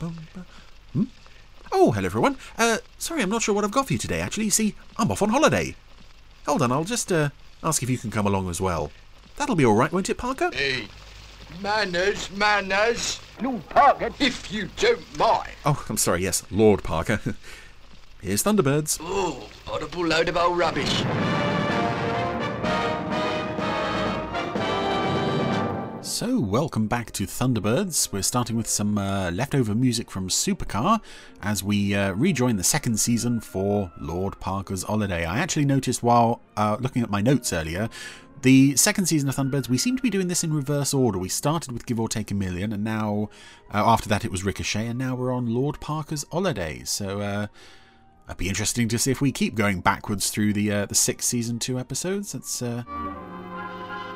Hmm? Oh, hello everyone. Sorry, I'm not sure what I've got for you today, actually. See, I'm off on holiday. Hold on, I'll just ask if you can come along as well. That'll be all right, won't it, Parker? Hey, manners, manners. Lord Parker, if you don't mind. Oh, I'm sorry, yes, Lord Parker. Here's Thunderbirds. Oh, audible load of old rubbish. So, welcome back to Thunderbirds. We're starting with some leftover music from Supercar as we rejoin the second season for Lord Parker's Holiday. I actually noticed while looking at my notes earlier, the second season of Thunderbirds, we seem to be doing this in reverse order. We started with Give or Take a Million, and now, after that it was Ricochet, and now we're on Lord Parker's Holiday. So, it'd be interesting to see if we keep going backwards through the sixth season 2 episodes. That's...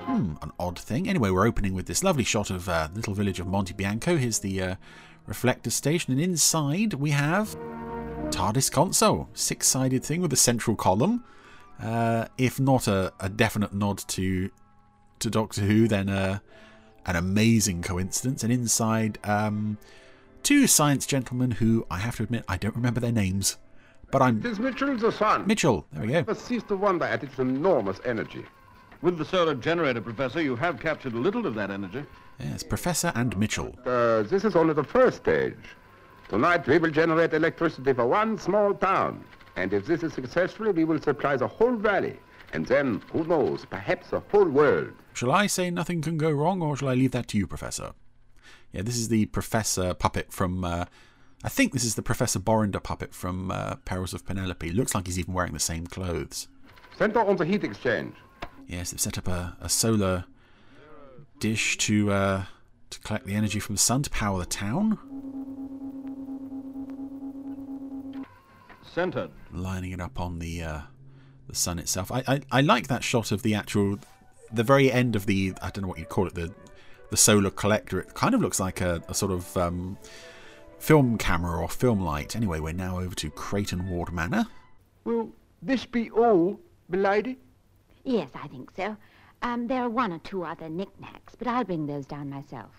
an odd thing. Anyway, we're opening with this lovely shot of the little village of Monte Bianco. Here's the reflector station, and inside we have TARDIS console, six-sided thing with a central column. If not a definite nod to Doctor Who, then an amazing coincidence. And inside two science gentlemen who I have to admit I don't remember their names, but I'm. It's Mitchell the son. Mitchell, there we go. Never cease to wonder at its enormous energy. With the solar generator, Professor, you have captured a little of that energy. Yes, Professor and Mitchell. This is only the first stage. Tonight we will generate electricity for one small town. And if this is successful, we will supply the whole valley. And then, who knows, perhaps the whole world. Shall I say nothing can go wrong, or shall I leave that to you, Professor? Yeah, this is the Professor puppet from... I think this is the Professor Borrinder puppet from Perils of Penelope. Looks like he's even wearing the same clothes. Center on the heat exchange. Yes, they've set up a solar dish to collect the energy from the sun to power the town. Centered. Lining it up on the sun itself. I like that shot of the actual... The very end of the... I don't know what you'd call it. The solar collector. It kind of looks like a sort of film camera or film light. Anyway, we're now over to Creighton Ward Manor. Will this be all, milady? Yes, I think so. There are one or two other knickknacks, but I'll bring those down myself.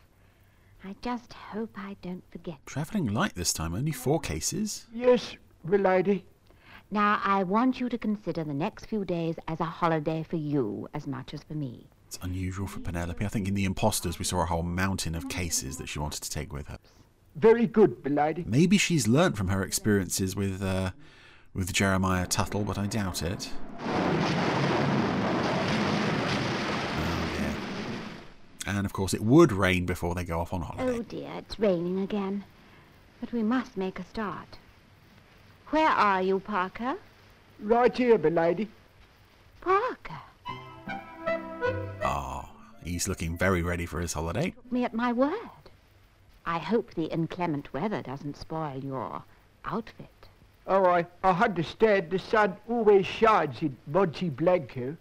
I just hope I don't forget. Travelling light this time, only 4 cases? Yes, milady. Now, I want you to consider the next few days as a holiday for you as much as for me. It's unusual for Penelope. I think in The Impostors we saw a whole mountain of cases that she wanted to take with her. Very good, milady. Maybe she's learnt from her experiences with Jeremiah Tuttle, but I doubt it. And, of course, it would rain before they go off on holiday. Oh, dear, it's raining again. But we must make a start. Where are you, Parker? Right here, milady. Parker? Oh, he's looking very ready for his holiday. Took me at my word. I hope the inclement weather doesn't spoil your outfit. Oh, I understand the sun always shines in Monte Bianco.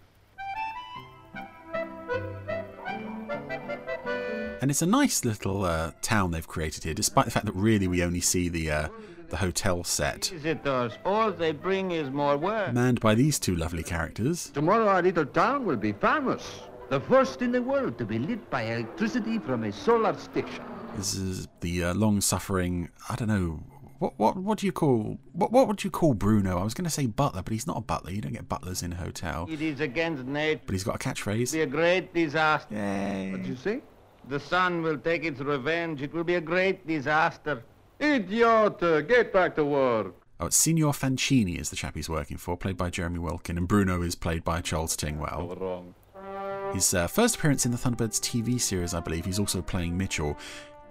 And it's a nice little town they've created here, despite the fact that really we only see the hotel set. Visitors, all they bring is more work. Manned by these two lovely characters. Tomorrow our little town will be famous. The first in the world to be lit by electricity from a solar station. This is the long-suffering, I don't know, what do you call, what would you call Bruno? I was going to say butler, but he's not a butler. You don't get butlers in a hotel. It is against nature. But he's got a catchphrase. It'll be a great disaster. Yay. What did you say? The sun will take its revenge. It will be a great disaster. Idiota! Get back to work. Oh, it's Signor Fancini is the chap he's working for, played by Jeremy Wilkin, and Bruno is played by Charles Tingwell. Wrong. His first appearance in the Thunderbirds TV series, I believe. He's also playing Mitchell.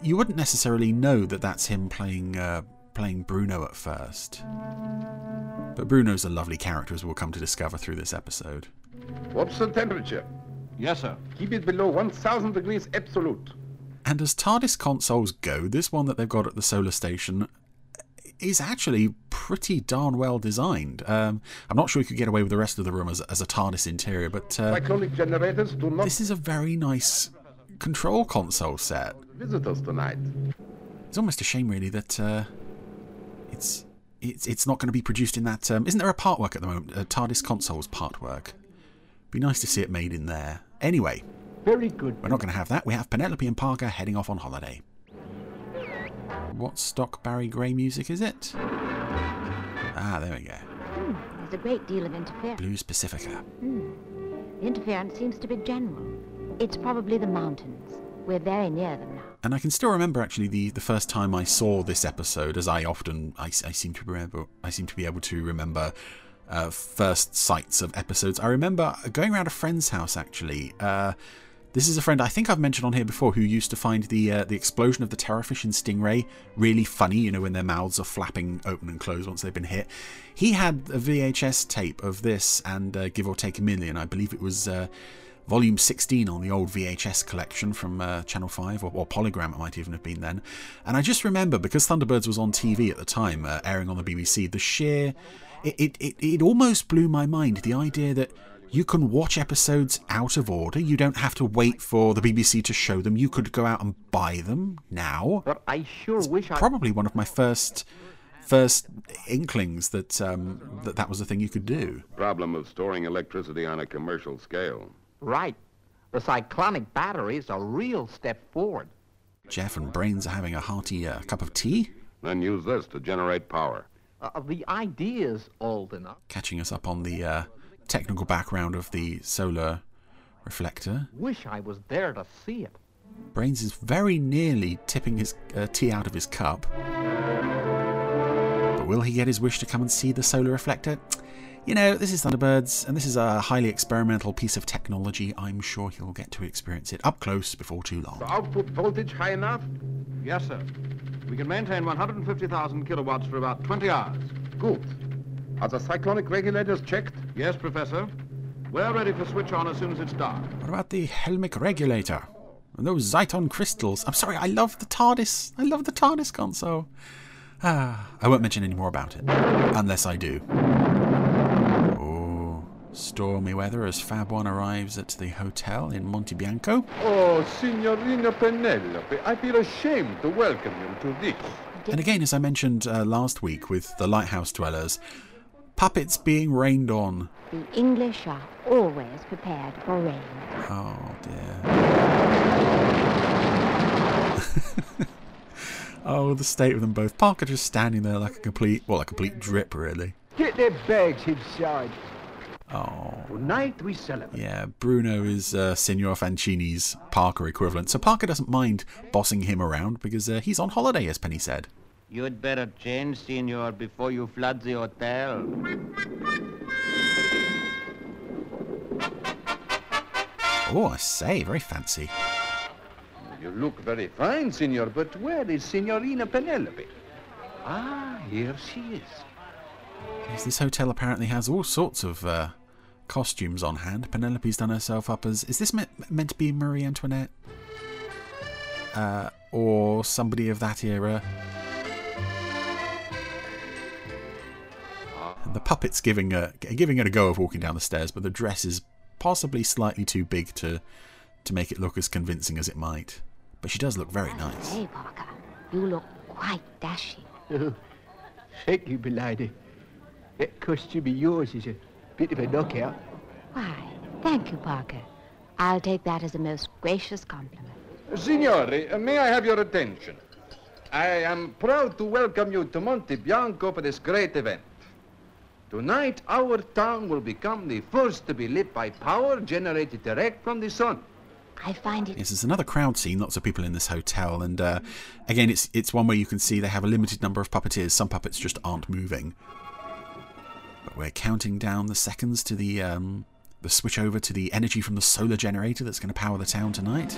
You wouldn't necessarily know that that's him playing Bruno at first. But Bruno's a lovely character, as we'll come to discover through this episode. What's the temperature? Yes, sir. Keep it below 1,000 degrees absolute. And as TARDIS consoles go, this one that they've got at the solar station is actually pretty darn well designed. I'm not sure you could get away with the rest of the room as a TARDIS interior, but cyclonic generators do not. This is a very nice control console set. Visitors tonight. It's almost a shame, really, that it's not going to be produced in that. Isn't there a part work at the moment? TARDIS consoles part work. Be nice to see it made in there. Anyway, very good. We're not going to have that. We have Penelope and Parker heading off on holiday. What stock Barry Gray music is it? Ah, there we go. There's a great deal of interference. Blues Pacifica. The interference seems to be general. It's probably the mountains. We're very near them now. And I can still remember actually the first time I saw this episode, as I often I seem to be able to remember first sights of episodes. I remember going around a friend's house actually. This is a friend I think I've mentioned on here before who used to find the explosion of the terrorfish in Stingray really funny, you know, when their mouths are flapping open and closed once they've been hit. He had a VHS tape of this and Give or Take a Million. I believe it was volume 16 on the old VHS collection from Channel 5 or Polygram, it might even have been then. And I just remember, because Thunderbirds was on TV at the time, airing on the BBC, the sheer... It almost blew my mind, the idea that you can watch episodes out of order. You don't have to wait for the BBC to show them. You could go out and buy them now. But I sure wish I... Probably one of my first inklings that that was a thing you could do. Problem of storing electricity on a commercial scale. Right. The cyclonic battery is a real step forward. Jeff and Brains are having a hearty cup of tea. Then use this to generate power. The idea's old enough. Catching us up on the... technical background of the solar reflector. Wish I was there to see it. Brains is very nearly tipping his tea out of his cup. But will he get his wish to come and see the solar reflector? You know, this is Thunderbirds, and this is a highly experimental piece of technology. I'm sure he'll get to experience it up close before too long. The output voltage high enough? Yes, sir. We can maintain 150,000 kilowatts for about 20 hours. Good. Are the cyclonic regulators checked? Yes, Professor. We're ready for switch on as soon as it's dark. What about the Helmick regulator? And those Zyton crystals? I'm sorry, I love the TARDIS. I love the TARDIS console. I won't mention any more about it. Unless I do. Oh, stormy weather as Fab One arrives at the hotel in Monte Bianco. Oh, Signorina Penelope, I feel ashamed to welcome you to this. And again, as I mentioned last week with the Lighthouse Dwellers, puppets being rained on. The English are always prepared for rain. Oh dear. Oh, the state of them both. Parker just standing there like a complete drip, really. Get their bags inside. Oh. Tonight we celebrate. Yeah, Bruno is Signor Fancini's Parker equivalent, so Parker doesn't mind bossing him around because he's on holiday, as Penny said. You'd better change, Signor, before you flood the hotel. Oh, I say, very fancy. You look very fine, Signor, but where is Signorina Penelope? Ah, here she is. Yes, this hotel apparently has all sorts of costumes on hand. Penelope's done herself up as... Is this meant to be Marie Antoinette? Or somebody of that era? The puppet's giving it a go of walking down the stairs, but the dress is possibly slightly too big to make it look as convincing as it might. But she does look very nice. Hey, Parker, you look quite dashing. Oh, thank you, Milady. That costume of yours is a bit of a knockout. Why, thank you, Parker. I'll take that as a most gracious compliment. Signore, may I have your attention? I am proud to welcome you to Monte Bianco for this great event. Tonight, our town will become the first to be lit by power generated direct from the sun. I find it... Yes, there's another crowd scene, lots of people in this hotel, and again, it's one where you can see they have a limited number of puppeteers. Some puppets just aren't moving. But we're counting down the seconds to the switch over to the energy from the solar generator that's going to power the town tonight.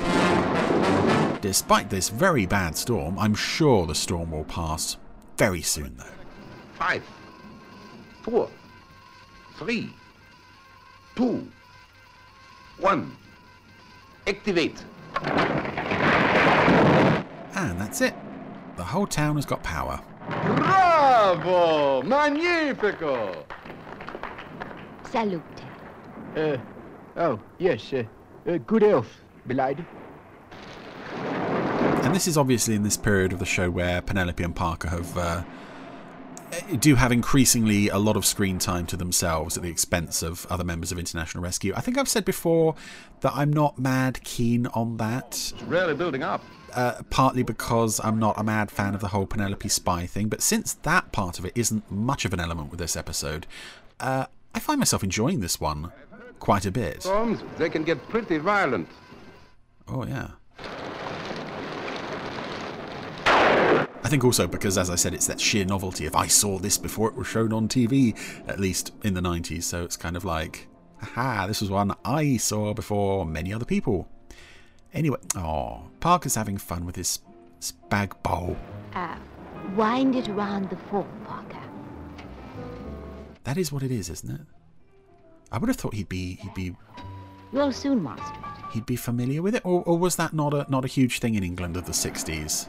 Despite this very bad storm, I'm sure the storm will pass very soon, though. 5, 4, 3, 2, 1. Activate. And that's it. The whole town has got power. Bravo! Magnifico! Salute. Oh, yes. Good health, Milady. And this is obviously in this period of the show where Penelope and Parker have... do have increasingly a lot of screen time to themselves at the expense of other members of International Rescue. I think I've said before that I'm not mad keen on that. It's really building up. partly because I'm not a mad fan of the whole Penelope spy thing, but since that part of it isn't much of an element with this episode, I find myself enjoying this one quite a bit. Storms, they can get pretty violent. Oh, yeah. I think also because, as I said, it's that sheer novelty of I saw this before it was shown on TV, at least in the 90s, so it's kind of like, haha, this was one I saw before many other people. Anyway, oh, Parker's having fun with his spag bowl. Wind it round the fork, Parker. That is what it is, isn't it? I would have thought he'd be. You'll soon master it. He'd be familiar with it, or was that not a huge thing in England of the 60s?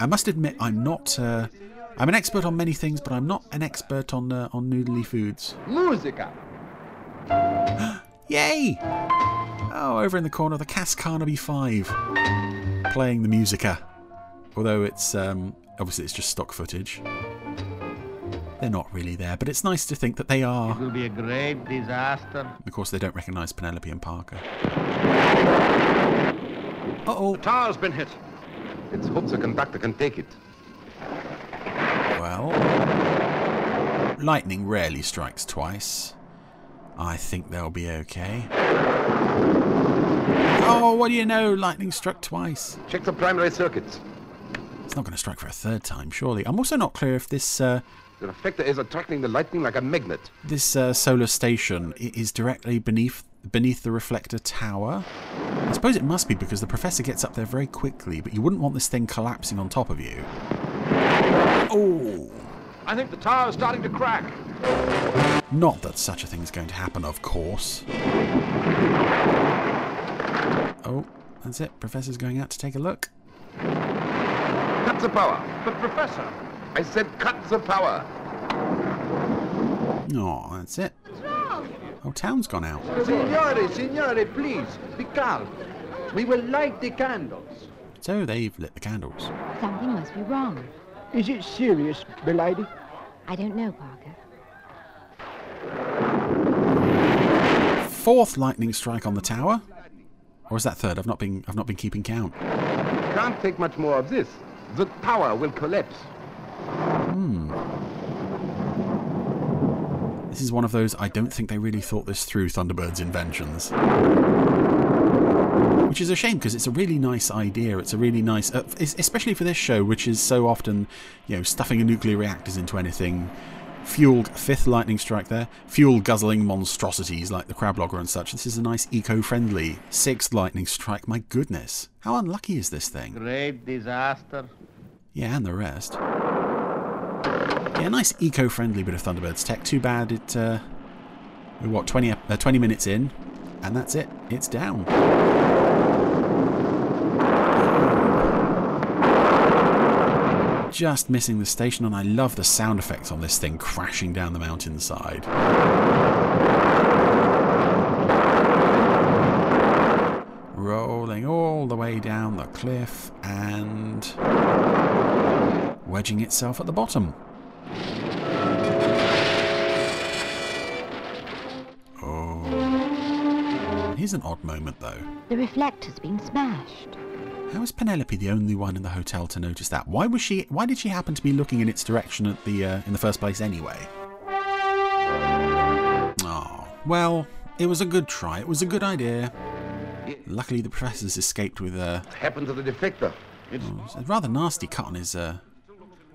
I must admit, I'm not. I'm an expert on many things, but I'm not an expert on noodly foods. Musica. Yay! Oh, over in the corner, the Cass Carnaby 5 playing the Musica. Although it's obviously it's just stock footage. They're not really there, but it's nice to think that they are. It will be a great disaster. Of course, they don't recognise Penelope and Parker. Uh-oh. The tower's been hit. Let's hope the conductor can take it. Well, lightning rarely strikes twice. I think they'll be okay. Oh, what do you know? Lightning struck twice. Check the primary circuits. It's not going to strike for a third time, surely. I'm also not clear if this... The reflector is attracting the lightning like a magnet. This solar station is directly beneath the reflector tower. I suppose it must be because the professor gets up there very quickly, but you wouldn't want this thing collapsing on top of you. Oh! I think the tower is starting to crack. Not that such a thing is going to happen, of course. Oh, that's it. Professor's going out to take a look. Cut the power. But Professor, I said cut the power. Oh, that's it. What's wrong? Oh, town's gone out. Signore, please, be calm. We will light the candles. So they've lit the candles. Something must be wrong. Is it serious, milady? I don't know, Parker. Fourth lightning strike on the tower, or is that third? I've not been keeping count. Can't take much more of this. The tower will collapse. Hmm. This is one of those I don't think they really thought this through Thunderbird's inventions. Which is a shame because it's a really nice idea. It's a really nice, especially for this show, which is so often, you know, stuffing nuclear reactors into anything. Fuel, fifth lightning strike there. Fuel guzzling monstrosities like the crab logger and such. This is a nice eco-friendly sixth lightning strike. My goodness, how unlucky is this thing? Great disaster. Yeah, and the rest. Yeah, nice eco-friendly bit of Thunderbird's tech. Too bad it. We're what 20 minutes in, and that's it. It's down. Just missing the station, and I love the sound effects on this thing crashing down the mountainside. Rolling all the way down the cliff and wedging itself at the bottom. Oh. Here's an odd moment, though. The reflector's been smashed. How is Penelope the only one in the hotel to notice that? Why was she? Why did she happen to be looking in its direction at the in the first place anyway? Oh, well, it was a good try. It was a good idea. Luckily, the professor's escaped with a. What happened to the deflector? It's a rather nasty cut on his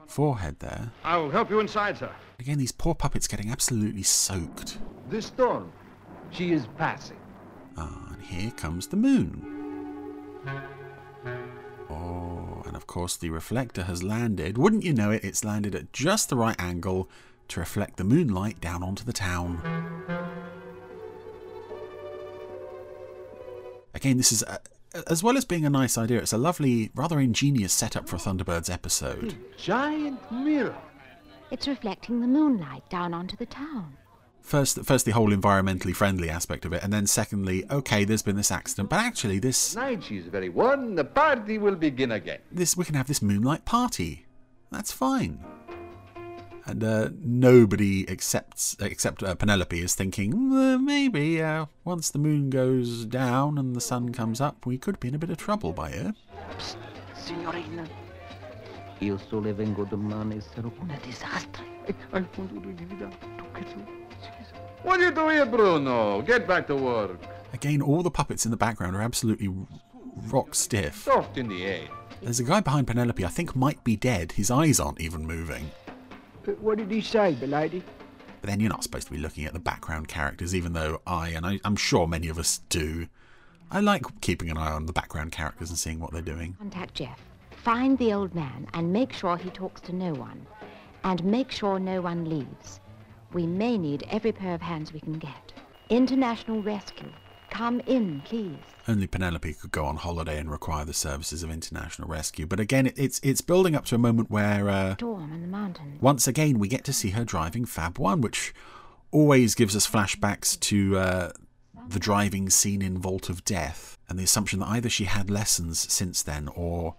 forehead there. I will help you inside, sir. Again, these poor puppets getting absolutely soaked. This storm, she is passing. Ah, and here comes the moon. Oh, and of course the reflector has landed. Wouldn't you know it, it's landed at just the right angle to reflect the moonlight down onto the town. Again, this is, as well as being a nice idea, it's a lovely, rather ingenious setup for a Thunderbirds episode. A giant mirror. It's reflecting the moonlight down onto the town. First, the whole environmentally friendly aspect of it, and then secondly, okay, there's been this accident, but actually this... Tonight she's very warm, the party will begin again. We can have this moonlight party. That's fine. And nobody except Penelope is thinking, maybe once the moon goes down and the sun comes up, we could be in a bit of trouble by here. Psst, signorina. Io sto vengo domani, sarò una disastro. What are you doing here, Bruno? Get back to work. Again, all the puppets in the background are absolutely rock stiff. Soft in the air. There's a guy behind Penelope I think might be dead. His eyes aren't even moving. But what did he say, milady? But then you're not supposed to be looking at the background characters, even though I'm sure many of us do. I like keeping an eye on the background characters and seeing what they're doing. Contact Jeff. Find the old man and make sure he talks to no one. And make sure no one leaves. We may need every pair of hands we can get. International rescue. Come in, please. Only Penelope could go on holiday and require the services of international rescue. But again, it's building up to a moment where... storm on the mountain. Once again, we get to see her driving Fab One, which always gives us flashbacks to the driving scene in Vault of Death. And the assumption that either she had lessons since then or...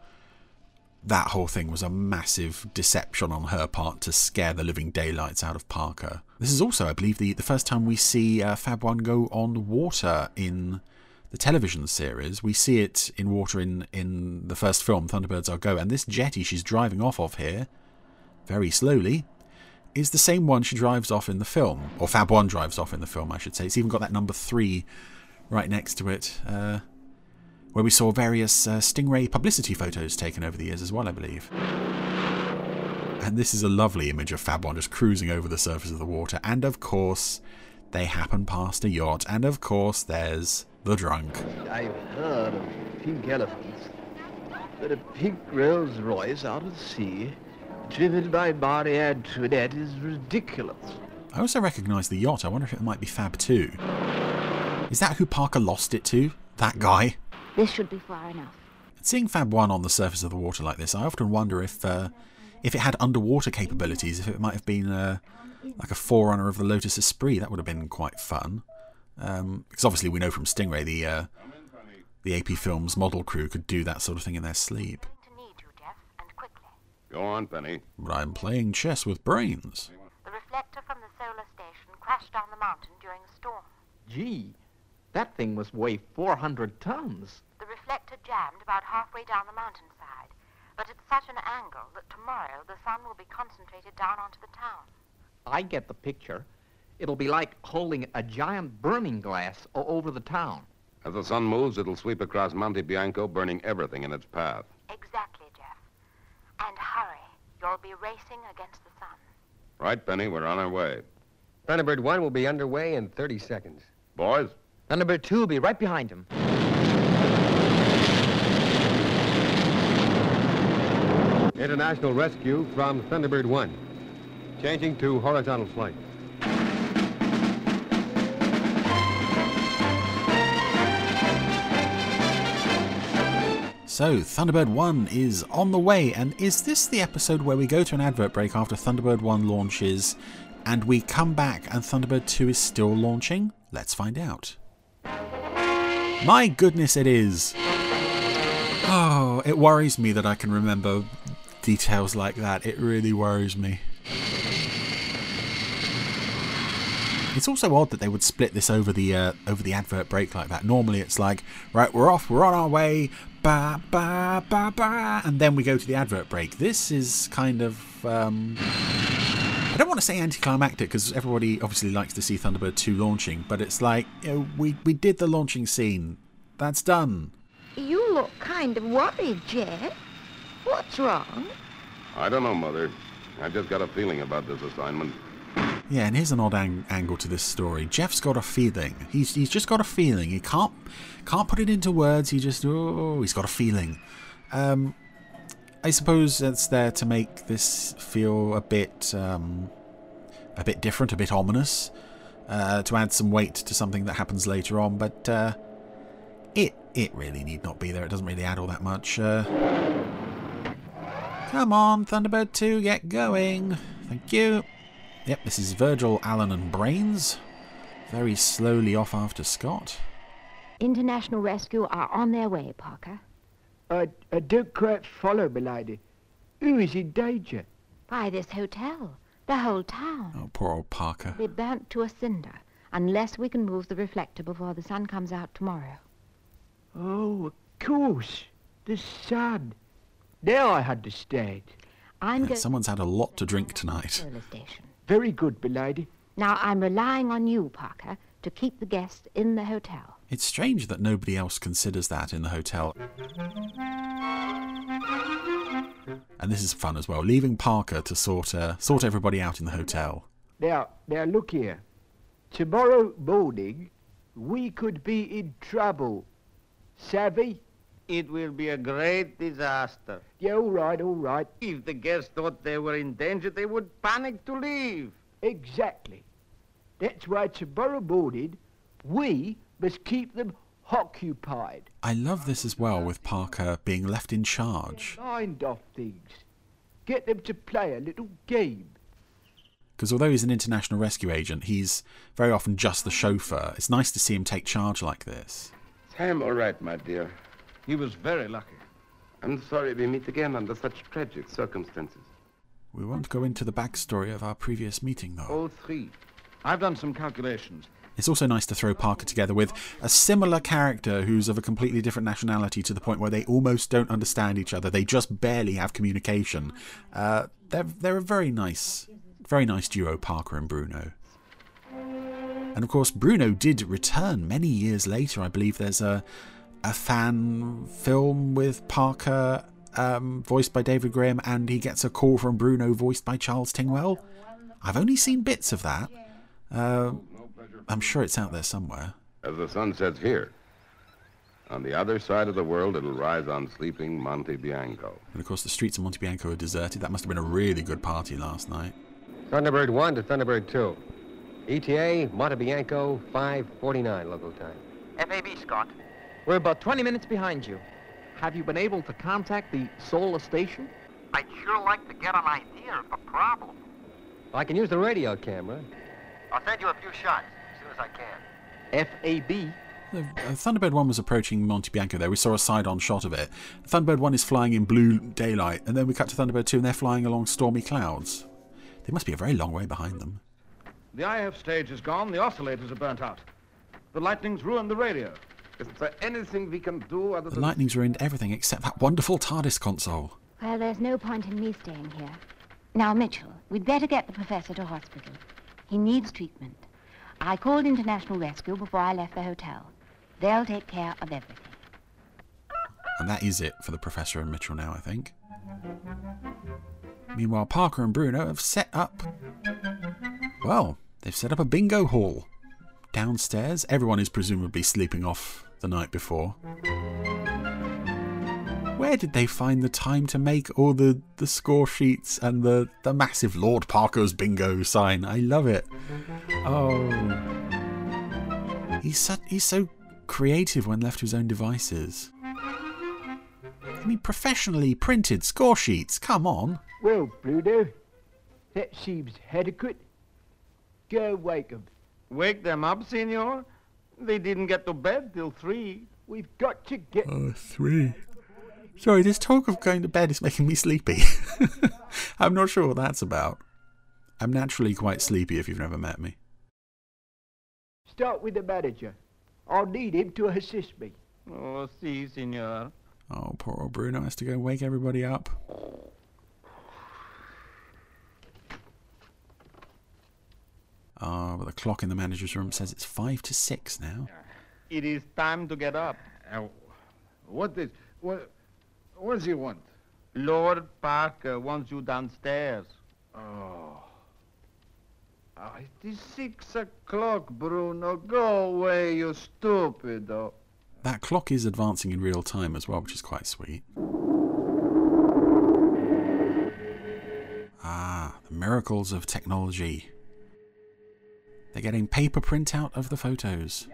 that whole thing was a massive deception on her part to scare the living daylights out of Parker. This is also, I believe, the first time we see Fab One go on water in the television series. We see it in water in the first film, Thunderbirds Are Go, and this jetty she's driving off of here, very slowly, is the same one she drives off in the film. Or Fab One drives off in the film, I should say. It's even got that number 3 right next to it, where we saw various Stingray publicity photos taken over the years as well, I believe. And this is a lovely image of Fab One just cruising over the surface of the water. And of course, they happen past a yacht. And of course, there's the drunk. I've heard of pink elephants, but a pink Rolls Royce out at sea, driven by Marie Antoinette, is ridiculous. I also recognise the yacht. I wonder if it might be FAB 2. Is that who Parker lost it to? That guy? This should be far enough. Seeing Fab One on the surface of the water like this, I often wonder if it had underwater capabilities, if it might have been like a forerunner of the Lotus Esprit. That would have been quite fun. Because obviously we know from Stingray the AP Films model crew could do that sort of thing in their sleep. Go on, Penny. But I'm playing chess with brains. The reflector from the solar station crashed on the mountain during a storm. Gee. That thing must weigh 400 tons. The reflector jammed about halfway down the mountainside, but at such an angle that tomorrow the sun will be concentrated down onto the town. I get the picture. It'll be like holding a giant burning glass over the town. As the sun moves, it'll sweep across Monte Bianco, burning everything in its path. Exactly, Jeff. And hurry. You'll be racing against the sun. Right, Penny, we're on our way. Thunderbird 1 will be underway in 30 seconds. Boys? Thunderbird 2 will be right behind him. International rescue from Thunderbird 1. Changing to horizontal flight. So, Thunderbird 1 is on the way, and is this the episode where we go to an advert break after Thunderbird 1 launches, and we come back and Thunderbird 2 is still launching? Let's find out. My goodness, it is. Oh, it worries me that I can remember details like that. It really worries me. It's also odd that they would split this over the advert break like that. Normally it's like, right, we're off, we're on our way, ba ba ba ba, and then we go to the advert break. This is kind of I don't want to say anticlimactic, because everybody obviously likes to see Thunderbird 2 launching, but it's like, you know, we did the launching scene. That's done. You look kind of worried, Jet. What's wrong? I don't know, Mother. I've just got a feeling about this assignment. Yeah, and here's an odd angle to this story. Jeff's got a feeling. He's just got a feeling. He can't put it into words. He just, oh, he's got a feeling. I suppose it's there to make this feel a bit different, a bit ominous, to add some weight to something that happens later on. But it really need not be there. It doesn't really add all that much. Come on, Thunderbird 2, get going. Thank you. Yep, this is Virgil, Allen, and Brains. Very slowly off after Scott. International rescue are on their way, Parker. I don't quite follow, milady. Who is in danger? By this hotel. The whole town. Oh, poor old Parker. Be burnt to a cinder unless we can move the reflector before the sun comes out tomorrow. Oh, of course. The sun. Now I understand. Someone's had a lot to drink tonight. Very good, milady. Now I'm relying on you, Parker, to keep the guests in the hotel. It's strange that nobody else considers that in the hotel. And this is fun as well, leaving Parker to sort everybody out in the hotel. Now look here. Tomorrow morning, we could be in trouble. Savvy? It will be a great disaster. Yeah, all right, all right. If the guests thought they were in danger, they would panic to leave. Exactly. That's why tomorrow morning, we must keep them occupied. I love this as well, with Parker being left in charge. Mind off things. Get them to play a little game. Because although he's an international rescue agent, he's very often just the chauffeur. It's nice to see him take charge like this. I'm all right, my dear. He was very lucky. I'm sorry we meet again under such tragic circumstances. We won't go into the backstory of our previous meeting, though. All three. I've done some calculations. It's also nice to throw Parker together with a similar character who's of a completely different nationality to the point where they almost don't understand each other. They just barely have communication. They're a very nice duo, Parker and Bruno. And of course, Bruno did return many years later. I believe there's a fan film with Parker, voiced by David Graham, and he gets a call from Bruno, voiced by Charles Tingwell. I've only seen bits of that. I'm sure it's out there somewhere. As the sun sets here, on the other side of the world, it'll rise on sleeping Monte Bianco. And of course, the streets of Monte Bianco are deserted. That must have been a really good party last night. Thunderbird 1 to Thunderbird 2. ETA, Monte Bianco, 5:49 local time. FAB, Scott. We're about 20 minutes behind you. Have you been able to contact the solar station? I'd sure like to get an idea of the problem. I can use the radio camera. I'll send you a few shots as soon as I can. FAB. Thunderbird 1 was approaching Monte Bianco there. We saw a side-on shot of it. Thunderbird 1 is flying in blue daylight, and then we cut to Thunderbird 2, and they're flying along stormy clouds. They must be a very long way behind them. The IF stage is gone. The oscillators are burnt out. The lightning's ruined the radio. Isn't there anything we can do other than... The lightning's ruined everything except that wonderful TARDIS console. Well, there's no point in me staying here. Now, Mitchell, we'd better get the Professor to hospital. He needs treatment. I called International Rescue before I left the hotel. They'll take care of everything. And that is it for the Professor and Mitchell now, I think. Meanwhile, Parker and Bruno have set up... Well, they've set up a bingo hall. Downstairs, everyone is presumably sleeping off the night before. Where did they find the time to make all the score sheets and the massive Lord Parker's bingo sign? I love it. Oh. He's so creative when left to his own devices. I mean, professionally printed score sheets, come on. Well, Bruno, that seems adequate. Go wake them. Wake them up, Signor? They didn't get to bed till 3. We've got to get... Oh, 3. Sorry, this talk of going to bed is making me sleepy. I'm not sure what that's about. I'm naturally quite sleepy if you've never met me. Start with the manager. I'll need him to assist me. Oh, si, Signor. Oh, poor old Bruno has to go wake everybody up. Ah, but the clock in the manager's room says it's 5 to 6 now. It is time to get up. What does he want? Lord Parker wants you downstairs. Oh, it is 6 o'clock, Bruno. Go away, you stupido. That clock is advancing in real time as well, which is quite sweet. Ah, the miracles of technology. They're getting paper printout of the photos.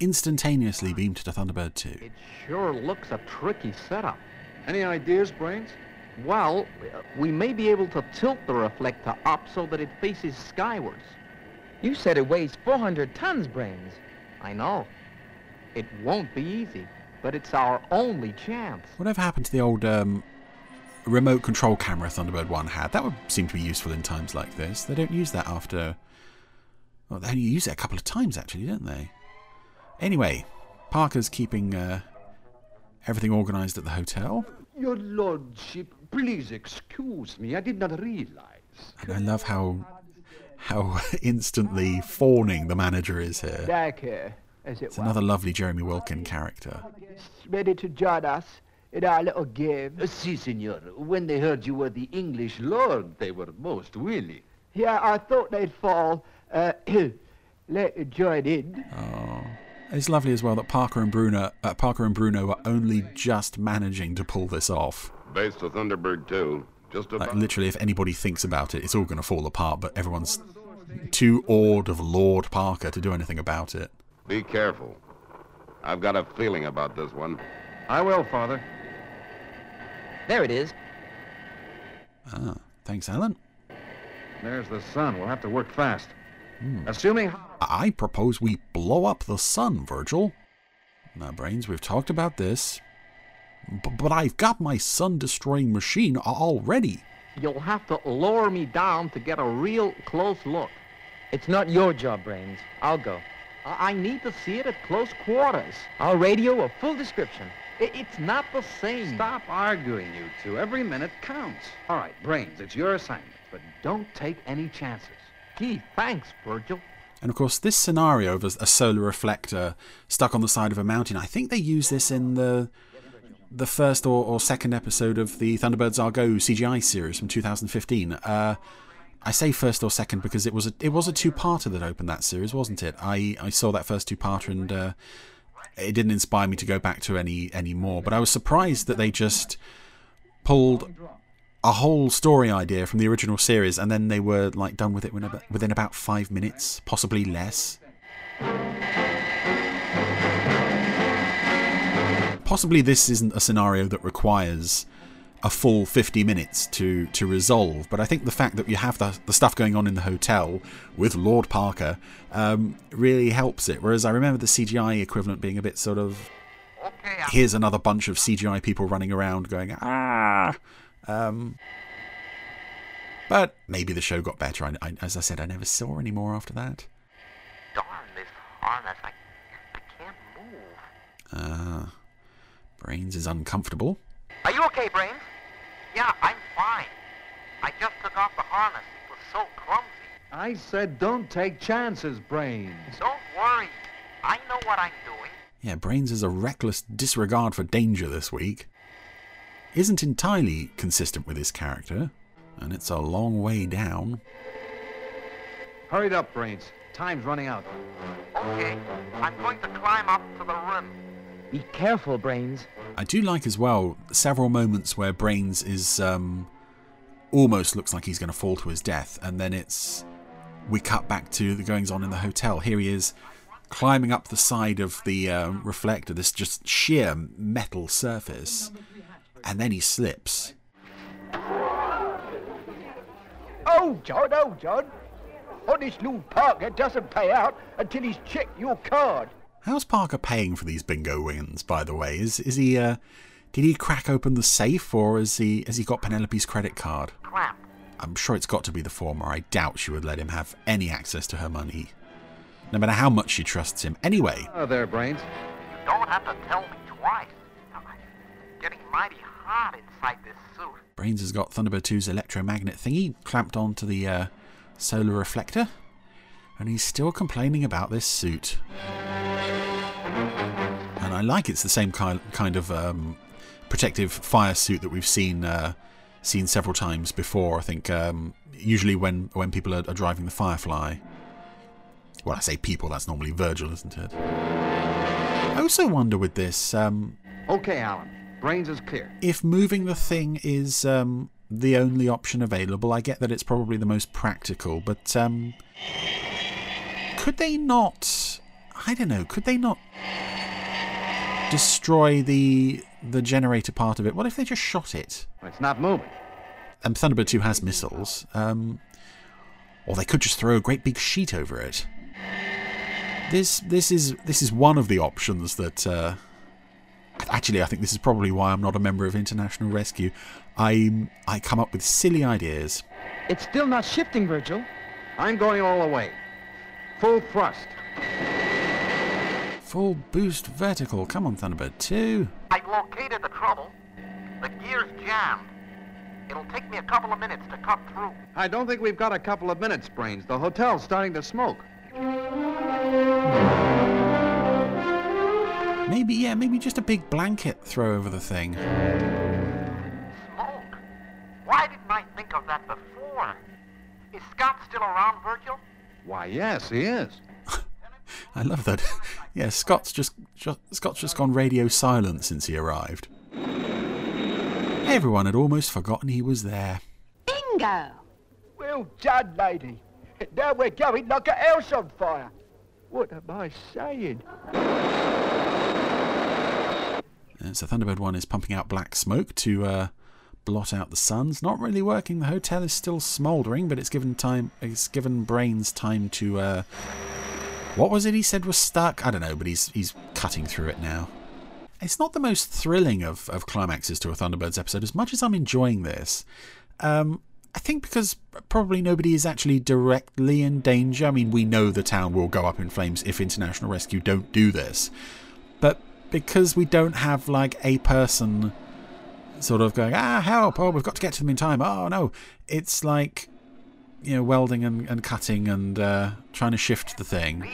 Instantaneously beamed to Thunderbird 2. It sure looks a tricky setup. Any ideas, Brains? Well, we may be able to tilt the reflector up so that it faces skywards. You said it weighs 400 tons, Brains. I know. It won't be easy, but it's our only chance. Whatever happened to the old remote control camera Thunderbird 1 had. That would seem to be useful in times like this. They don't use that after... Well, they only use it a couple of times, actually, don't they? Anyway, Parker's keeping everything organised at the hotel. Your Lordship, please excuse me. I did not realise. And I love how instantly fawning the manager is here. Back here, as it was. It's another lovely Jeremy Wilkin character. Ready to join us in our little game? Si, senor. When they heard you were the English lord, they were most willing. Yeah, I thought they'd fall. Let you join in. Oh, it's lovely as well that Parker and Bruno are only just managing to pull this off. Based on Thunderbird 2. Like, literally, if anybody thinks about it, it's all going to fall apart, but everyone's too awed of Lord Parker to do anything about it. Be careful. I've got a feeling about this one. I will, Father. There it is. Ah, thanks, Alan. There's the sun. We'll have to work fast. Assuming... I propose we blow up the sun, Virgil. Now, brains, we've talked about this. But I've got my sun-destroying machine already. You'll have to lower me down to get a real close look. It's not your job, Brains. I'll go. I need to see it at close quarters. I'll radio a full description. It's not the same. Stop arguing, you two. Every minute counts. All right, Brains, it's your assignment, but don't take any chances. Gee, thanks, Virgil. And, of course, this scenario of a solar reflector stuck on the side of a mountain, I think they use this in the first or second episode of the Thunderbirds Are Go CGI series from 2015. I say first or second because it was a two-parter that opened that series, wasn't it? I saw that first two-parter and it didn't inspire me to go back to any more. But I was surprised that they just pulled a whole story idea from the original series and then they were like done with it within about 5 minutes, possibly less. Possibly this isn't a scenario that requires a full 50 minutes to resolve, but I think the fact that you have the stuff going on in the hotel with Lord Parker really helps it. Whereas I remember the CGI equivalent being a bit sort of, here's another bunch of CGI people running around going, ah. But maybe the show got better. I, as I said, I never saw any more after that. Darn this harness, I can't move. Ah. Brains is uncomfortable. Are you okay, Brains? Yeah, I'm fine. I just took off the harness. It was so clumsy. I said don't take chances, Brains. Don't worry. I know what I'm doing. Yeah, Brains is a reckless disregard for danger this week. Isn't entirely consistent with his character. And it's a long way down. Hurry up, Brains. Time's running out. Okay, I'm going to climb up to the rim. Be careful, Brains. I do like as well several moments where Brains is almost looks like he's going to fall to his death, and then we cut back to the goings on in the hotel. Here he is climbing up the side of the reflector, this just sheer metal surface, and then he slips. Oh, John, honest Lord Parker doesn't pay out until he's checked your card. How's Parker paying for these bingo wins, by the way? Is he, did he crack open the safe, or has he got Penelope's credit card? Crap. I'm sure it's got to be the former. I doubt she would let him have any access to her money, no matter how much she trusts him. Anyway. Oh, there, Brains. You don't have to tell me twice. I'm getting mighty hot inside this suit. Brains has got Thunderbird 2's electromagnet thingy clamped onto the solar reflector, and he's still complaining about this suit. And I like it's the same kind of protective fire suit that we've seen several times before. I think usually when people are driving the Firefly. Well, I say people, that's normally Virgil, isn't it? I also wonder with this... Okay, Alan. Brains is clear. If moving the thing is the only option available, I get that it's probably the most practical, but could they not... I don't know, could they not destroy the generator part of it? What if they just shot it? Well, it's not moving. And Thunderbird 2 has missiles. Or they could just throw a great big sheet over it. This is one of the options that Actually, I think this is probably why I'm not a member of International Rescue. I come up with silly ideas. It's still not shifting, Virgil. I'm going all the way. Full thrust. Full boost vertical. Come on, Thunderbird 2. I've located the trouble. The gear's jammed. It'll take me a couple of minutes to cut through. I don't think we've got a couple of minutes, Brains. The hotel's starting to smoke. Maybe, yeah, maybe just a big blanket throw over the thing. Smoke? Why didn't I think of that before? Is Scott still around, Virgil? Why, yes, he is. I love that. Yeah, Scott's just gone radio silent since he arrived. Everyone had almost forgotten he was there. Bingo! Well done, lady. Now we're going like a house on fire. What am I saying? So Thunderbird 1 is pumping out black smoke to blot out the sun. It's not really working. The hotel is still smouldering, but it's given time. It's given Brains time to. What was it he said was stuck? I don't know, but he's cutting through it now. It's not the most thrilling of climaxes to a Thunderbirds episode. As much as I'm enjoying this, I think because probably nobody is actually directly in danger. I mean, we know the town will go up in flames if International Rescue don't do this, but. Because we don't have, like, a person sort of going, ah, help, oh, we've got to get to them in time, oh, no. It's like, you know, welding and cutting and trying to shift the thing.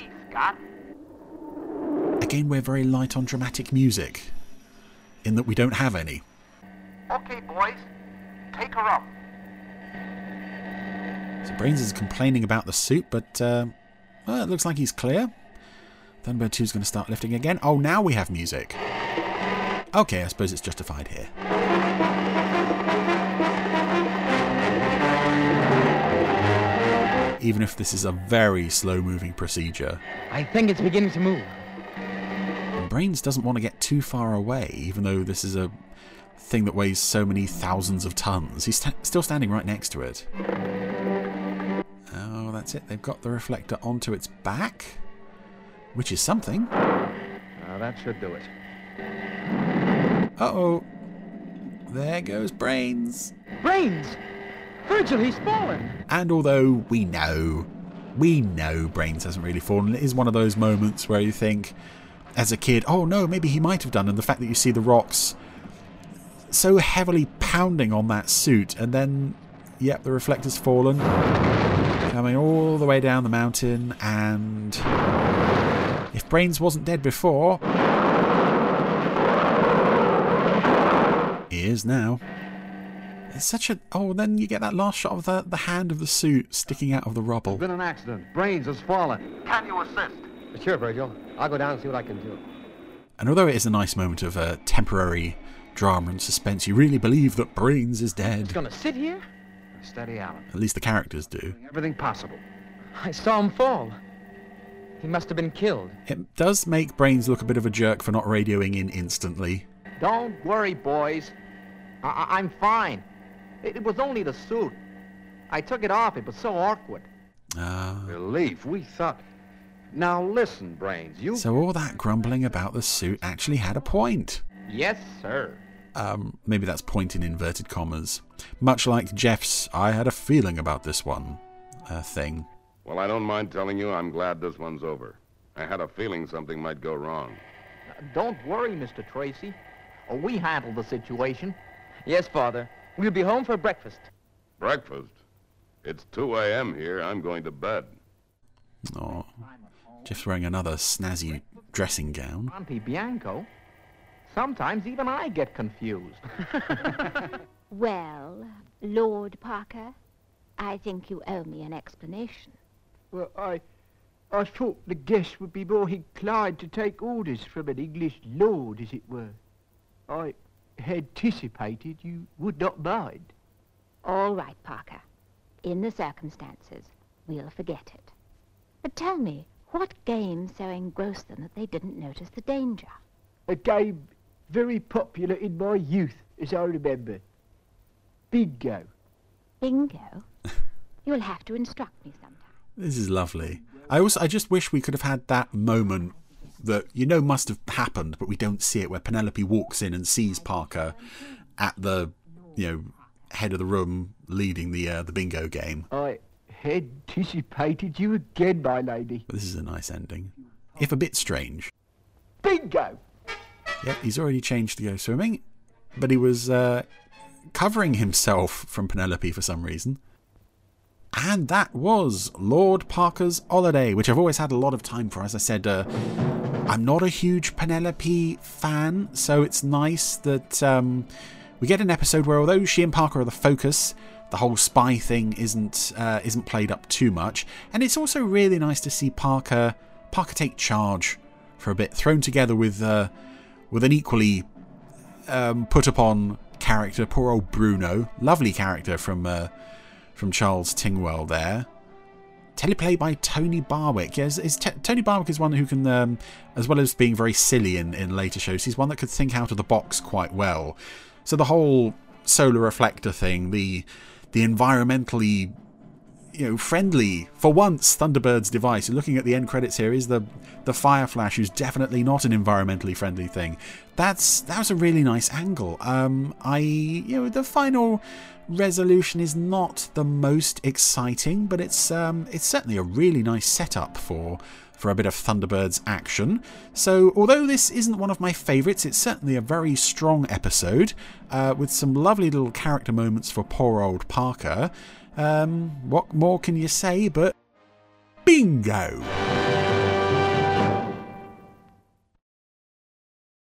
Again, we're very light on dramatic music, in that we don't have any. Okay, boys, take her up. So Brains is complaining about the soup, but well, it looks like he's clear. Thunderbird 2 is going to start lifting again. Oh, now we have music. Okay, I suppose it's justified here. Even if this is a very slow-moving procedure. I think it's beginning to move. And Brains doesn't want to get too far away, even though this is a thing that weighs so many thousands of tons. He's still standing right next to it. Oh, that's it. They've got the reflector onto its back. Which is something. That should do it. Uh-oh. There goes Brains. Brains! Virgil, he's fallen! And although we know Brains hasn't really fallen, it is one of those moments where you think, as a kid, oh no, maybe he might have done, and the fact that you see the rocks so heavily pounding on that suit, and then, yep, the reflector's fallen, coming all the way down the mountain, and... If Brains wasn't dead before, he is now. It's such a... Oh, then you get that last shot of the hand of the suit sticking out of the rubble. It's been an accident. Brains has fallen. Can you assist? Sure, Virgil. I'll go down and see what I can do. And although it is a nice moment of temporary drama and suspense, you really believe that Brains is dead. He's gonna sit here? Steady, Alan. At least the characters do. Everything possible. I saw him fall. He must have been killed. It does make Brains look a bit of a jerk for not radioing in instantly. Don't worry, boys. I'm fine. It was only the suit. I took it off. It was so awkward. Relief. We thought... Now listen, Brains, you... So all that grumbling about the suit actually had a point. Yes, sir. Maybe that's point in inverted commas. Much like Jeff's, I had a feeling about this one thing. Well, I don't mind telling you I'm glad this one's over. I had a feeling something might go wrong. Don't worry, Mr. Tracy. We handled the situation. Yes, Father. We'll be home for breakfast. Breakfast? It's 2 a.m. here. I'm going to bed. Oh, Jeff's wearing another snazzy dressing gown. Monte Bianco? Sometimes even I get confused. Well, Lord Parker, I think you owe me an explanation. Well, I thought the guest would be more inclined to take orders from an English lord, as it were. I anticipated you would not mind. All right, Parker. In the circumstances, we'll forget it. But tell me, what game so engrossed them that they didn't notice the danger? A game very popular in my youth, as I remember. Bingo. Bingo? You'll have to instruct me sometime. This is lovely. I just wish we could have had that moment that must have happened, but we don't see it, where Penelope walks in and sees Parker at the head of the room leading the bingo game. I had anticipated you again, my lady. But this is a nice ending, if a bit strange. Bingo! Yep, he's already changed to go swimming, but he was covering himself from Penelope for some reason. And that was Lord Parker's Holiday, which I've always had a lot of time for. As I said, I'm not a huge Penelope fan, so it's nice that we get an episode where, although she and Parker are the focus, the whole spy thing isn't played up too much. And it's also really nice to see Parker take charge for a bit, thrown together with an equally put upon character, poor old Bruno, lovely character from Charles Tingwell there. Teleplay by Tony Barwick. Yes, Tony Barwick is one who can, as well as being very silly in later shows, he's one that could think out of the box quite well. So the whole solar reflector thing, the environmentally friendly, for once, Thunderbird's device. You're looking at the end credits here, is the fire flash, who's definitely not an environmentally friendly thing. That was a really nice angle. The final resolution is not the most exciting, but it's certainly a really nice setup for a bit of Thunderbirds action. So although this isn't one of my favourites, it's certainly a very strong episode with some lovely little character moments for poor old Parker. What more can you say but bingo?